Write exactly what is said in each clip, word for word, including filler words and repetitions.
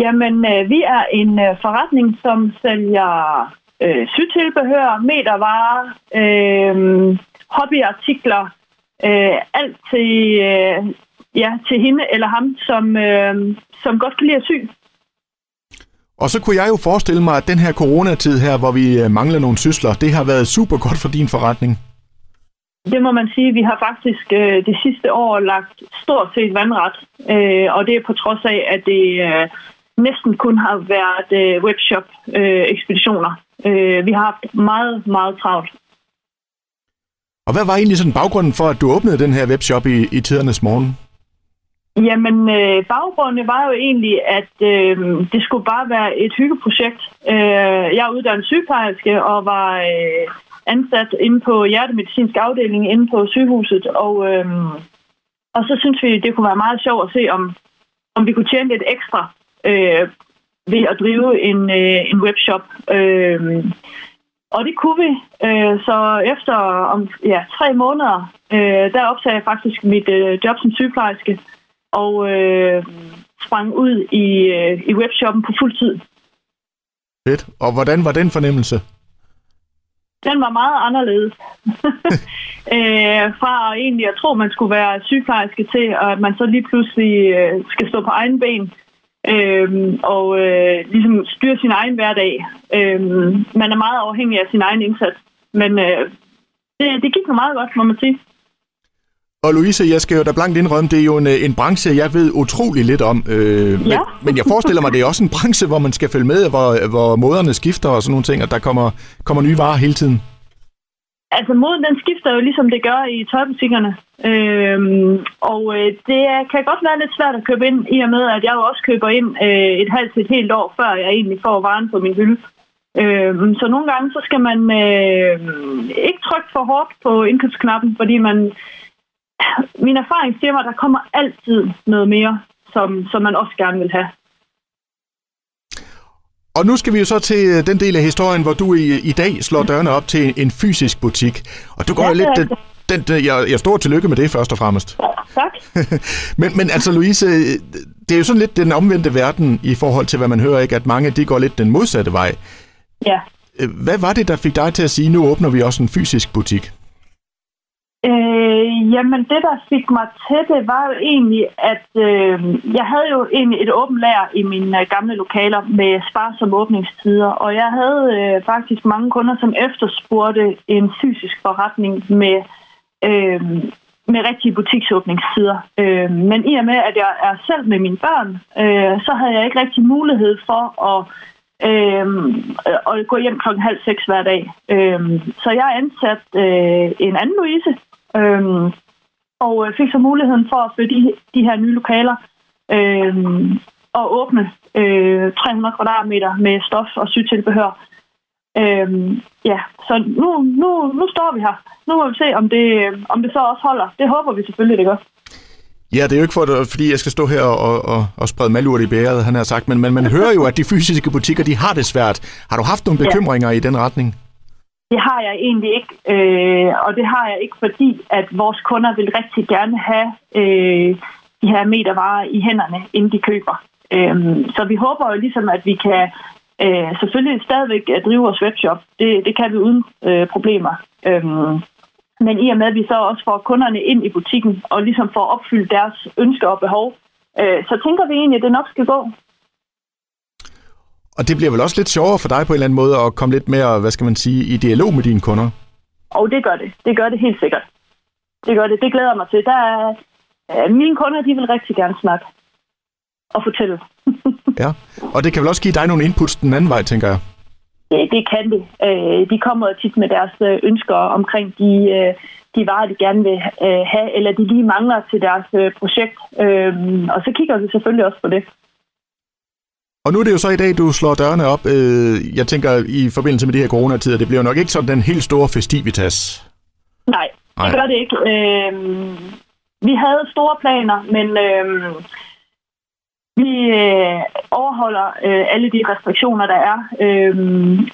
Jamen, øh, vi er en øh, forretning, som sælger øh, sytilbehør, metervarer, øh, hobbyartikler, øh, alt til, øh, ja, til hende eller ham, som, øh, som godt kan lide at sy. Og så kunne jeg jo forestille mig, at den her coronatid her, hvor vi mangler nogle sysler, det har været super godt for din forretning. Det må man sige. Vi har faktisk øh, det sidste år lagt stort set vandret, øh, og det er på trods af, at det øh, næsten kun har været øh, webshop-ekspeditioner. Øh, øh, vi har haft meget, meget travlt. Og hvad var egentlig sådan baggrunden for, at du åbnede den her webshop i, i tidernes morgen? Jamen, øh, baggrunden var jo egentlig, at øh, det skulle bare være et hyggeprojekt. Øh, jeg er uddannet sygeplejerske og var øh, ansat inde på hjertemedicinsk afdeling inde på sygehuset. Og, øh, og så synes vi, det kunne være meget sjovt at se, om, om vi kunne tjene lidt ekstra øh, ved at drive en, øh, en webshop. Øh, og det kunne vi. Øh, så efter om, ja, tre måneder, øh, der opsagde jeg faktisk mit øh, job som sygeplejerske. og øh, sprang ud i, øh, i webshoppen på fuld tid. Fedt. Og hvordan var den fornemmelse? Den var meget anderledes. øh, fra egentlig at tro, man skulle være sygeplejerske til, og at man så lige pludselig øh, skal stå på egen ben øh, og øh, ligesom styre sin egen hverdag. Øh, man er meget afhængig af sin egen indsats, men øh, det, det gik meget godt, må man sige. Og Louise, jeg skal jo da blankt indrømme, det er jo en, en branche, jeg ved utrolig lidt om. Øh, ja. men, men jeg forestiller mig, det er også en branche, hvor man skal følge med, hvor, hvor moderne skifter og sådan nogle ting, og der kommer, kommer nye varer hele tiden. Altså moden, den skifter jo ligesom det gør i tøjbutikkerne. Øh, og øh, det kan godt være lidt svært at købe ind, i og med, at jeg jo også køber ind øh, et halvt til et helt år, før jeg egentlig får varen på min hylde. Så nogle gange, så skal man øh, ikke trykke for hårdt på indkøbsknappen, fordi man... Min erfaring siger mig, at der kommer altid noget mere, som, som man også gerne vil have. Og nu skal vi jo så til den del af historien, hvor du i, i dag slår dørene op til en fysisk butik. Og du går ja, jo lidt... Den, den, den, jeg, jeg står tillykke med det først og fremmest. Ja, tak. men, men altså Louise, det er jo sådan lidt den omvendte verden i forhold til, hvad man hører, ikke? At mange de går lidt den modsatte vej. Ja. Hvad var det, der fik dig til at sige, at nu åbner vi også en fysisk butik? Øh, jamen, det, der fik mig til det, var jo egentlig, at øh, jeg havde jo egentlig et åbent lager i mine øh, gamle lokaler med sparsomme åbningstider, og jeg havde øh, faktisk mange kunder, som efterspurgte en fysisk forretning med, øh, med rigtige butiksåbningstider. Øh, men i og med, at jeg er selv med mine børn, øh, så havde jeg ikke rigtig mulighed for at Øhm, og gå hjem klokken halv seks hver dag. Øhm, så jeg ansatte øh, en anden Louise, øhm, og fik så muligheden for at flytte de, de her nye lokaler øhm, og åbne øh, tre hundrede kvadratmeter med stof og sytilbehør. Øhm, ja, så nu, nu, nu står vi her. Nu må vi se, om det, om det så også holder. Det håber vi selvfølgelig, det gør. Ja, det er jo ikke for, fordi jeg skal stå her og, og, og sprede malurt i bæret, han har sagt, men, men man hører jo, at de fysiske butikker, de har det svært. Har du haft nogle bekymringer ja. i den retning? Det har jeg egentlig ikke, øh, og det har jeg ikke, fordi at vores kunder vil rigtig gerne have øh, de her metervarer i hænderne, inden de køber. Øh, så vi håber jo ligesom, at vi kan øh, selvfølgelig stadigvæk drive vores webshop. Det, det kan vi uden øh, problemer. Øh, Men i og med, at vi så også får kunderne ind i butikken og ligesom får opfyldt deres ønsker og behov, øh, så tænker vi egentlig, at det nok skal gå. Og det bliver vel også lidt sjovere for dig på en eller anden måde at komme lidt mere, hvad skal man sige, i dialog med dine kunder? Og det gør det. Det gør det helt sikkert. Det gør det. Det glæder mig til. Der er, øh, mine kunder, de vil rigtig gerne snakke og fortælle. Ja, og det kan vel også give dig nogle inputs den anden vej, tænker jeg. Det kan det. De kommer tit med deres ønsker omkring de, de varer, de gerne vil have, eller de lige mangler til deres projekt. Og så kigger vi selvfølgelig også på det. Og nu er det jo så i dag, du slår dørene op. Jeg tænker, i forbindelse med de her coronatider, det bliver nok ikke sådan den helt store festivitas. Nej, det gør det ikke. Vi havde store planer, men... Vi øh, overholder øh, alle de restriktioner, der er. Øh,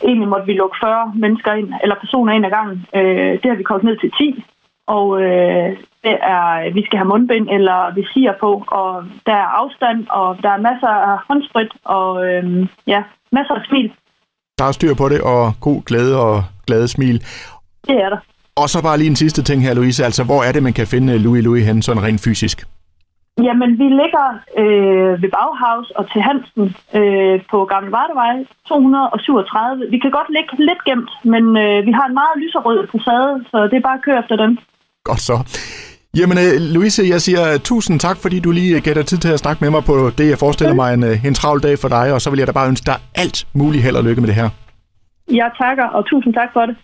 egentlig måtte vi lukke fyrre mennesker ind, eller personer ind ad gangen. Øh, det har vi kommet ned til ti. og øh, det er, vi skal have mundbind eller visir på, og der er afstand, og der er masser af håndsprit, og øh, ja, masser af smil. Der er styr på det, og god glæde og glade smil. Det er der. Og så bare lige en sidste ting her, Louise. Altså, hvor er det, man kan finde Louis-Louis Hansson rent fysisk? Jamen, vi ligger øh, ved Bauhaus og til Hansen øh, på Gamle Vartevej to hundrede syvogtredive. Vi kan godt ligge lidt gemt, men øh, vi har en meget lyserød facade, så det er bare at køre efter den. Godt så. Jamen, øh, Louise, jeg siger tusind tak, fordi du lige gav dig tid til at snakke med mig på det, jeg forestiller mig en, en travl dag for dig, og så vil jeg da bare ønske dig alt muligt held og lykke med det her. Jeg takker, og tusind tak for det.